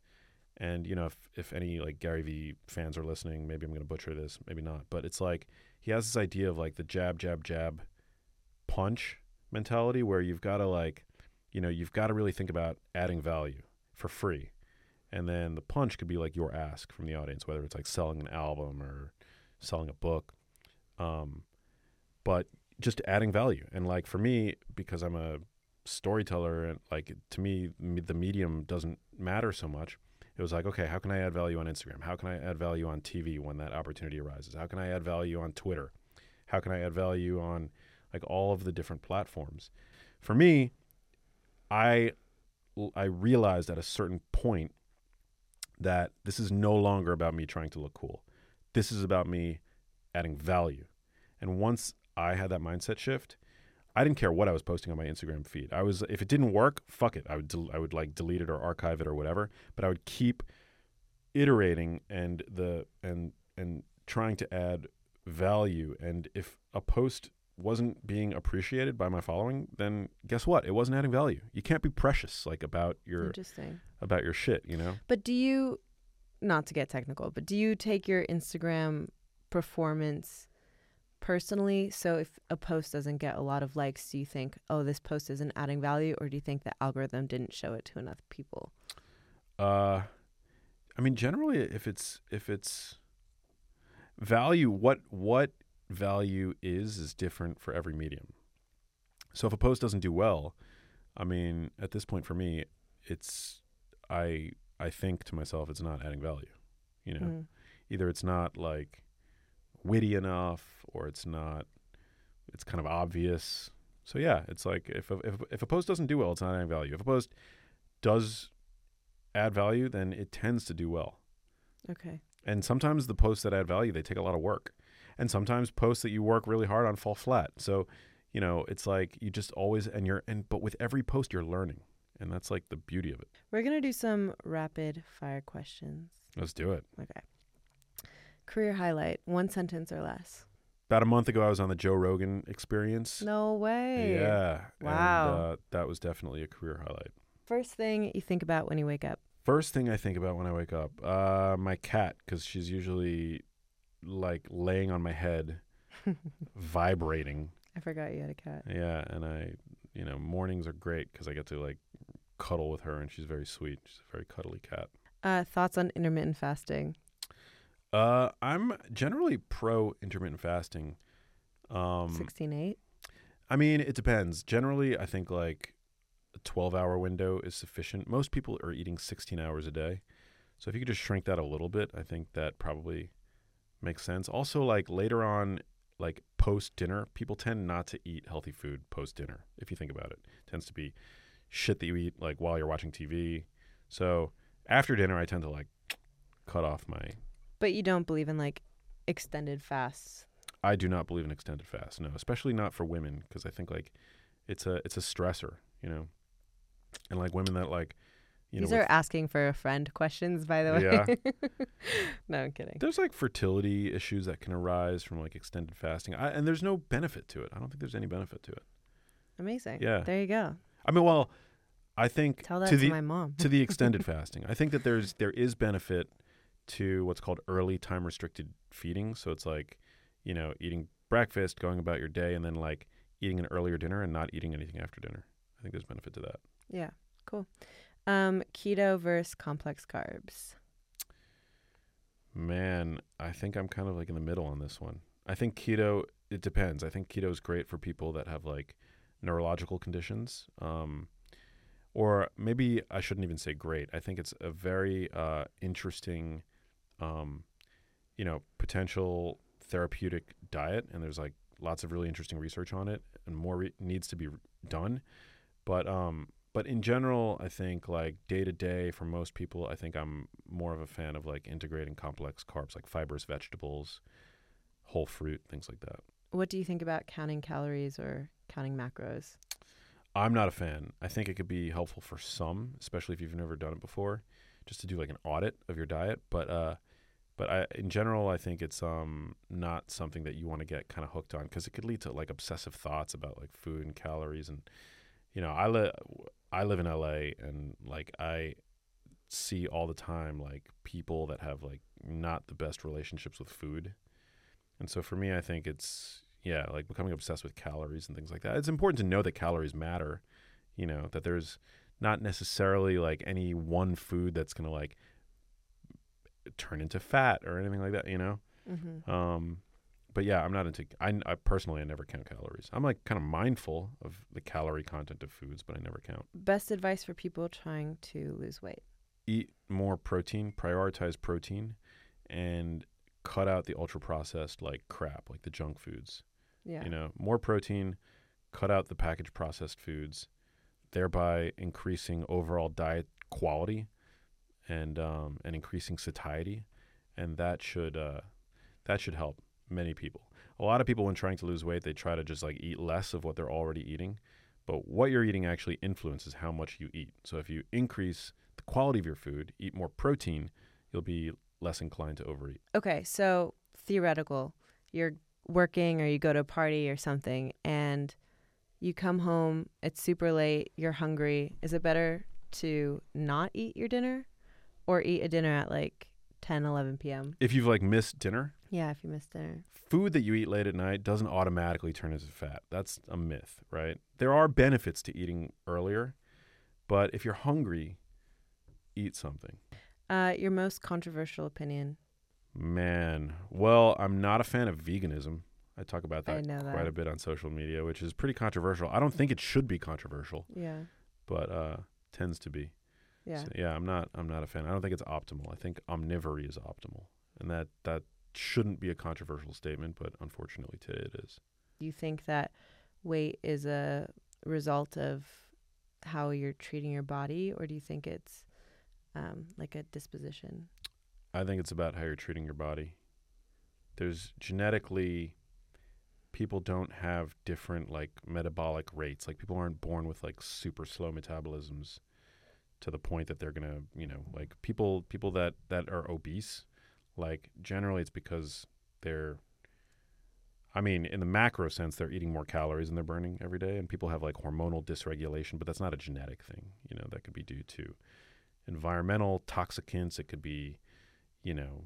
And if any Gary Vee fans are listening, maybe I'm going to butcher this, maybe not. But it's he has this idea of the jab, jab, jab, punch mentality, where you've got to you've got to really think about adding value for free. And then the punch could be your ask from the audience, whether it's selling an album or selling a book. But just adding value. And for me, because I'm a storyteller, and to me, the medium doesn't matter so much. It was okay, how can I add value on Instagram? How can I add value on TV when that opportunity arises? How can I add value on Twitter? How can I add value on all of the different platforms? For me, I realized at a certain point that this is no longer about me trying to look cool. This is about me adding value. And once I had that mindset shift, I didn't care what I was posting on my Instagram feed. If it didn't work, fuck it. I would delete it or archive it or whatever, but I would keep iterating and trying to add value. And if a post wasn't being appreciated by my following, then guess what? It wasn't adding value. You can't be precious like about your shit, you know? But do you, not to get technical, but do you take your Instagram performance personally? So if a post doesn't get a lot of likes, do you think, oh, this post isn't adding value, or do you think the algorithm didn't show it to enough people? I mean, generally, if it's value, what value is different for every medium. So if a post doesn't do well, I mean, at this point for me, it's I think to myself, it's not adding value. You know, either it's not like witty enough, or it's not. It's kind of obvious. So yeah, it's like if a post doesn't do well, it's not adding value. If a post does add value, then it tends to do well. Okay. And sometimes the posts that add value, they take a lot of work. And sometimes posts that you work really hard on fall flat. So, you know, it's like you just always, but with every post you're learning. And that's like the beauty of it. We're going to do some rapid fire questions. Let's do it. Okay. Career highlight, one sentence or less. About a month ago, I was on the Joe Rogan Experience. No way. Yeah. Wow. And that was definitely a career highlight. First thing you think about when you wake up? First thing I think about when I wake up, my cat, because she's usually like laying on my head, vibrating. I forgot you had a cat. Yeah, and mornings are great because I get to like cuddle with her, and she's very sweet. She's a very cuddly cat. Thoughts on intermittent fasting? I'm generally pro intermittent fasting. 16-8? I mean, it depends. Generally, I think like a 12-hour window is sufficient. Most people are eating 16 hours a day. So if you could just shrink that a little bit, I think that probably makes sense. Also, like later on, like post-dinner, people tend not to eat healthy food post-dinner, if you think about it. It tends to be shit that you eat like while you're watching TV. So after dinner, I tend to like cut off my... But you don't believe in like extended fasts? I do not believe in extended fasts, no. Especially not for women, because I think like it's a stressor, you know? And like women that like, you know, these are asking for a friend questions, by the way. Yeah. No, I'm kidding. There's like fertility issues that can arise from like extended fasting, and there's no benefit to it. I don't think there's any benefit to it. Amazing. Yeah. There you go. I mean, well, I think tell that to my mom to the extended fasting. I think that there is benefit to what's called early time restricted feeding. So it's like, you know, eating breakfast, going about your day, and then like eating an earlier dinner and not eating anything after dinner. I think there's benefit to that. Yeah, cool. Keto versus complex carbs. Man, I think I'm kind of like in the middle on this one. I think keto, it depends. I think keto is great for people that have like neurological conditions. Or maybe I shouldn't even say great. I think it's a very interesting, you know, potential therapeutic diet. And there's like lots of really interesting research on it, and more needs to be done. But in general, I think like day to day for most people, I think I'm more of a fan of like integrating complex carbs, like fibrous vegetables, whole fruit, things like that. What do you think about counting calories or counting macros? I'm not a fan. I think it could be helpful for some, especially if you've never done it before, just to do like an audit of your diet. But in general, I think it's not something that you want to get kind of hooked on, because it could lead to like obsessive thoughts about like food and calories. And you know, I live in LA, and like I see all the time like people that have like not the best relationships with food. And so for me, I think it's like becoming obsessed with calories and things like that. It's important to know that calories matter, you know, that there's not necessarily like any one food that's going to like turn into fat or anything like that, you know? Mm-hmm. But yeah, I'm not into. I personally, I never count calories. I'm like kind of mindful of the calorie content of foods, but I never count. Best advice for people trying to lose weight: eat more protein, prioritize protein, and cut out the ultra processed like crap, like the junk foods. Yeah, you know, more protein, cut out the packaged processed foods, thereby increasing overall diet quality, and increasing satiety, and that should help many people. A lot of people, when trying to lose weight, they try to just like eat less of what they're already eating, but what you're eating actually influences how much you eat. So if you increase the quality of your food, eat more protein, you'll be less inclined to overeat. Okay, so theoretical, you're working or you go to a party or something and you come home, it's super late, you're hungry, is it better to not eat your dinner or eat a dinner at like 10, 11 p.m.? If you've like missed dinner? Yeah, if you miss dinner. Food that you eat late at night doesn't automatically turn into fat. That's a myth, right? There are benefits to eating earlier, but if you're hungry, eat something. Your most controversial opinion? Man, well, I'm not a fan of veganism. I talk about that quite a bit on social media, which is pretty controversial. I don't think it should be controversial. Yeah. But tends to be. Yeah. So, yeah, I'm not a fan. I don't think it's optimal. I think omnivory is optimal. And that shouldn't be a controversial statement, but unfortunately today it is. Do you think that weight is a result of how you're treating your body, or do you think it's like a disposition? I think it's about how you're treating your body. There's genetically, people don't have different like metabolic rates. Like people aren't born with like super slow metabolisms to the point that they're gonna, you know, like people that are obese, like generally it's because they're, I mean, in the macro sense, they're eating more calories than they're burning every day, and people have like hormonal dysregulation, but that's not a genetic thing. You know, that could be due to environmental toxicants. It could be, you know,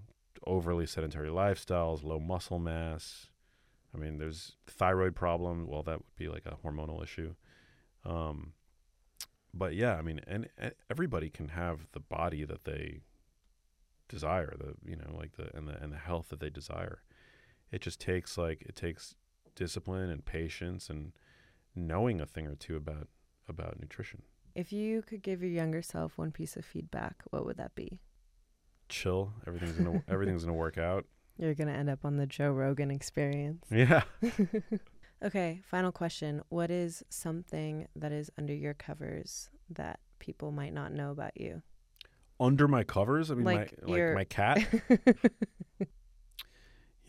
overly sedentary lifestyles, low muscle mass. I mean, there's thyroid problem. Well, that would be like a hormonal issue. But yeah, I mean, and everybody can have the body that they desire, the health that they desire. It just takes discipline and patience and knowing a thing or two about nutrition. If you could give your younger self one piece of feedback, what would that be? Chill. Everything's gonna work out. You're gonna end up on the Joe Rogan Experience. Yeah. Okay, final question. What is something that is under your covers that people might not know about you? Under my covers? I mean, my cat?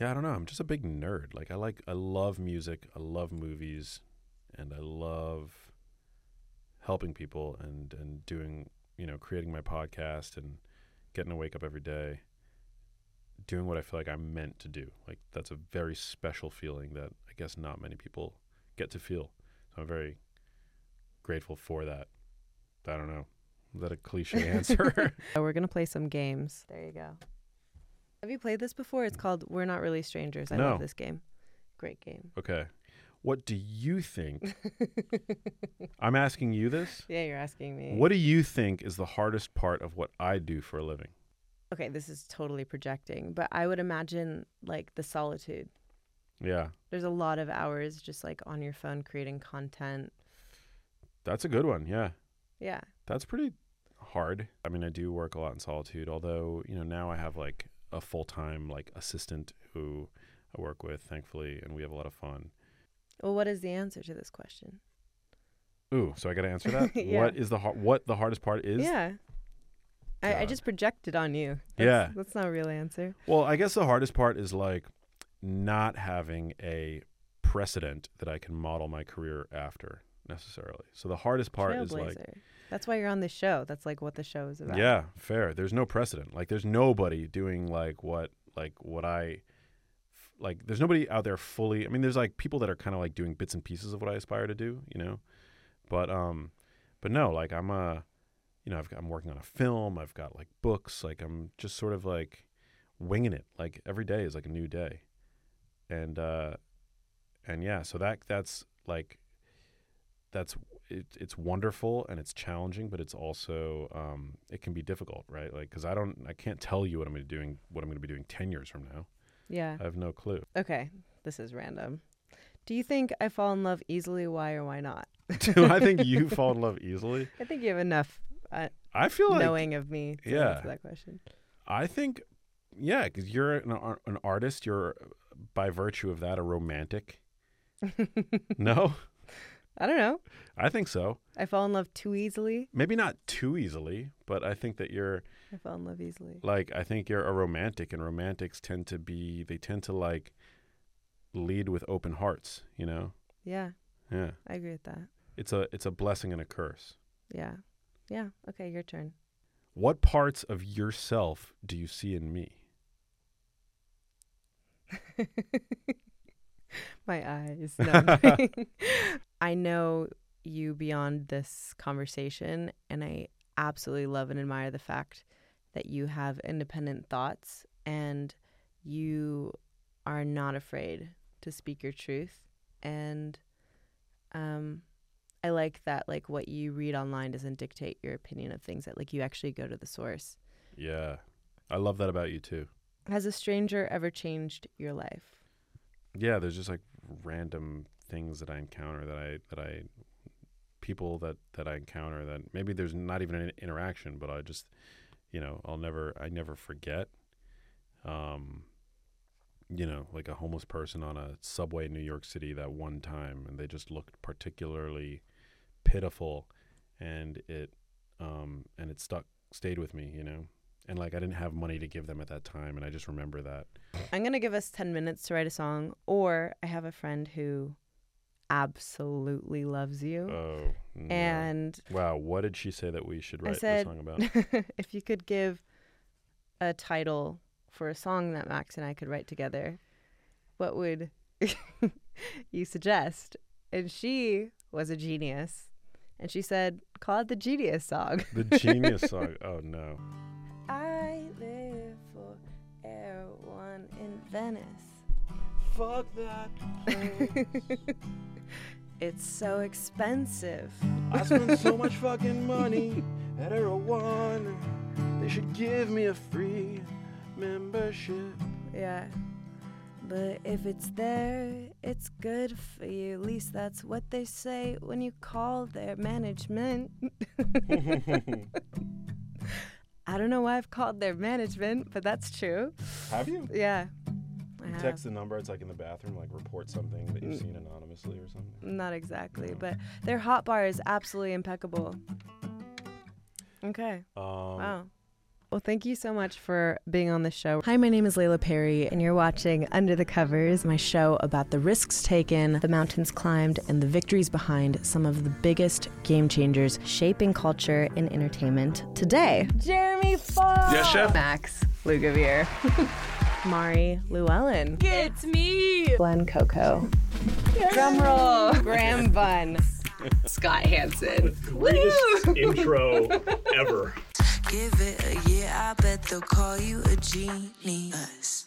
Yeah, I don't know. I'm just a big nerd. Like I love music, I love movies, and I love helping people and doing, you know, creating my podcast and getting to wake up every day doing what I feel like I'm meant to do. Like that's a very special feeling that I guess not many people get to feel. So I'm very grateful for that. I don't know. Is that a cliche answer? We're going to play some games. There you go. Have you played this before? It's called We're Not Really Strangers. I love this game. Great game. Okay. What do you think? I'm asking you this? Yeah, you're asking me. What do you think is the hardest part of what I do for a living? Okay, this is totally projecting, but I would imagine like the solitude. Yeah. There's a lot of hours just like on your phone creating content. That's a good one, yeah. Yeah. That's pretty hard. I mean, I do work a lot in solitude, although, you know, now I have like a full-time like assistant who I work with, thankfully, and we have a lot of fun. Well, what is the answer to this question? Ooh, so I got to answer that? Yeah. What the hardest part is? Yeah. I just projected on you. That's not a real answer. Well, I guess the hardest part is like not having a precedent that I can model my career after necessarily. So the hardest part is like... That's why you're on this show. That's like what the show is about. Yeah, fair. There's no precedent. Like there's nobody doing there's nobody out there fully... I mean, there's like people that are kind of like doing bits and pieces of what I aspire to do, you know? But no, like I'm a... You know, I'm working on a film. I've got like books. Like I'm just sort of like winging it. Like every day is like a new day, and yeah. So that's wonderful and it's challenging, but it's also it can be difficult, right? Like because I can't tell you what I'm gonna be doing 10 years from now. Yeah, I have no clue. Okay, this is random. Do you think I fall in love easily? Why or why not? Do I think you fall in love easily? I think you have enough. I feel like knowing of me to answer that question. I think, yeah, because you're an artist. You're, by virtue of that, a romantic. No? I don't know. I think so. I fall in love too easily? Maybe not too easily, but I think that you're... I fall in love easily. Like, I think you're a romantic, and romantics tend to like, lead with open hearts, you know? Yeah. Yeah. I agree with that. It's a blessing and a curse. Yeah. Yeah. Okay, your turn. What parts of yourself do you see in me? My eyes. No, I know you beyond this conversation, and I absolutely love and admire the fact that you have independent thoughts and you are not afraid to speak your truth. And I like that, like, what you read online doesn't dictate your opinion of things, that, like, you actually go to the source. Yeah. I love that about you too. Has a stranger ever changed your life? Yeah, there's just like random things that I encounter that people that I encounter that maybe there's not even an interaction, but I just, you know, I never forget. You know, like a homeless person on a subway in New York City that one time, and they just looked particularly pitiful, and it stayed with me, you know. And, like, I didn't have money to give them at that time, and I just remember that. I'm going to give us 10 minutes to write a song, or I have a friend who absolutely loves you. Oh, no. And wow, what did she say that we should write a song about? If you could give a title for a song that Max and I could write together, what would you suggest? And she was a genius, and she said, call it the Genius Song. The Genius Song. Oh, no. Venice. Fuck that place. It's so expensive. I spend so much fucking money at Erewhon. They should give me a free membership. Yeah. But if it's there, it's good for you. At least that's what they say when you call their management. I don't know why I've called their management, but that's true. Have you? Yeah. You text the number, it's like in the bathroom, like report something that you've seen anonymously or something? Not exactly, but their hot bar is absolutely impeccable. Okay. Wow. Well, thank you so much for being on the show. Hi, my name is Leila Pari, and you're watching Under the Covers, my show about the risks taken, the mountains climbed, and the victories behind some of the biggest game changers shaping culture and entertainment today. Jeremy Fox! Yes, Chef? Max Lugavere. Mari Llewellyn. It's me! Glenn Coco. Drumroll. Graham Bun. Scott Hansen. Greatest intro ever. Give it a year, I bet they'll call you a genius.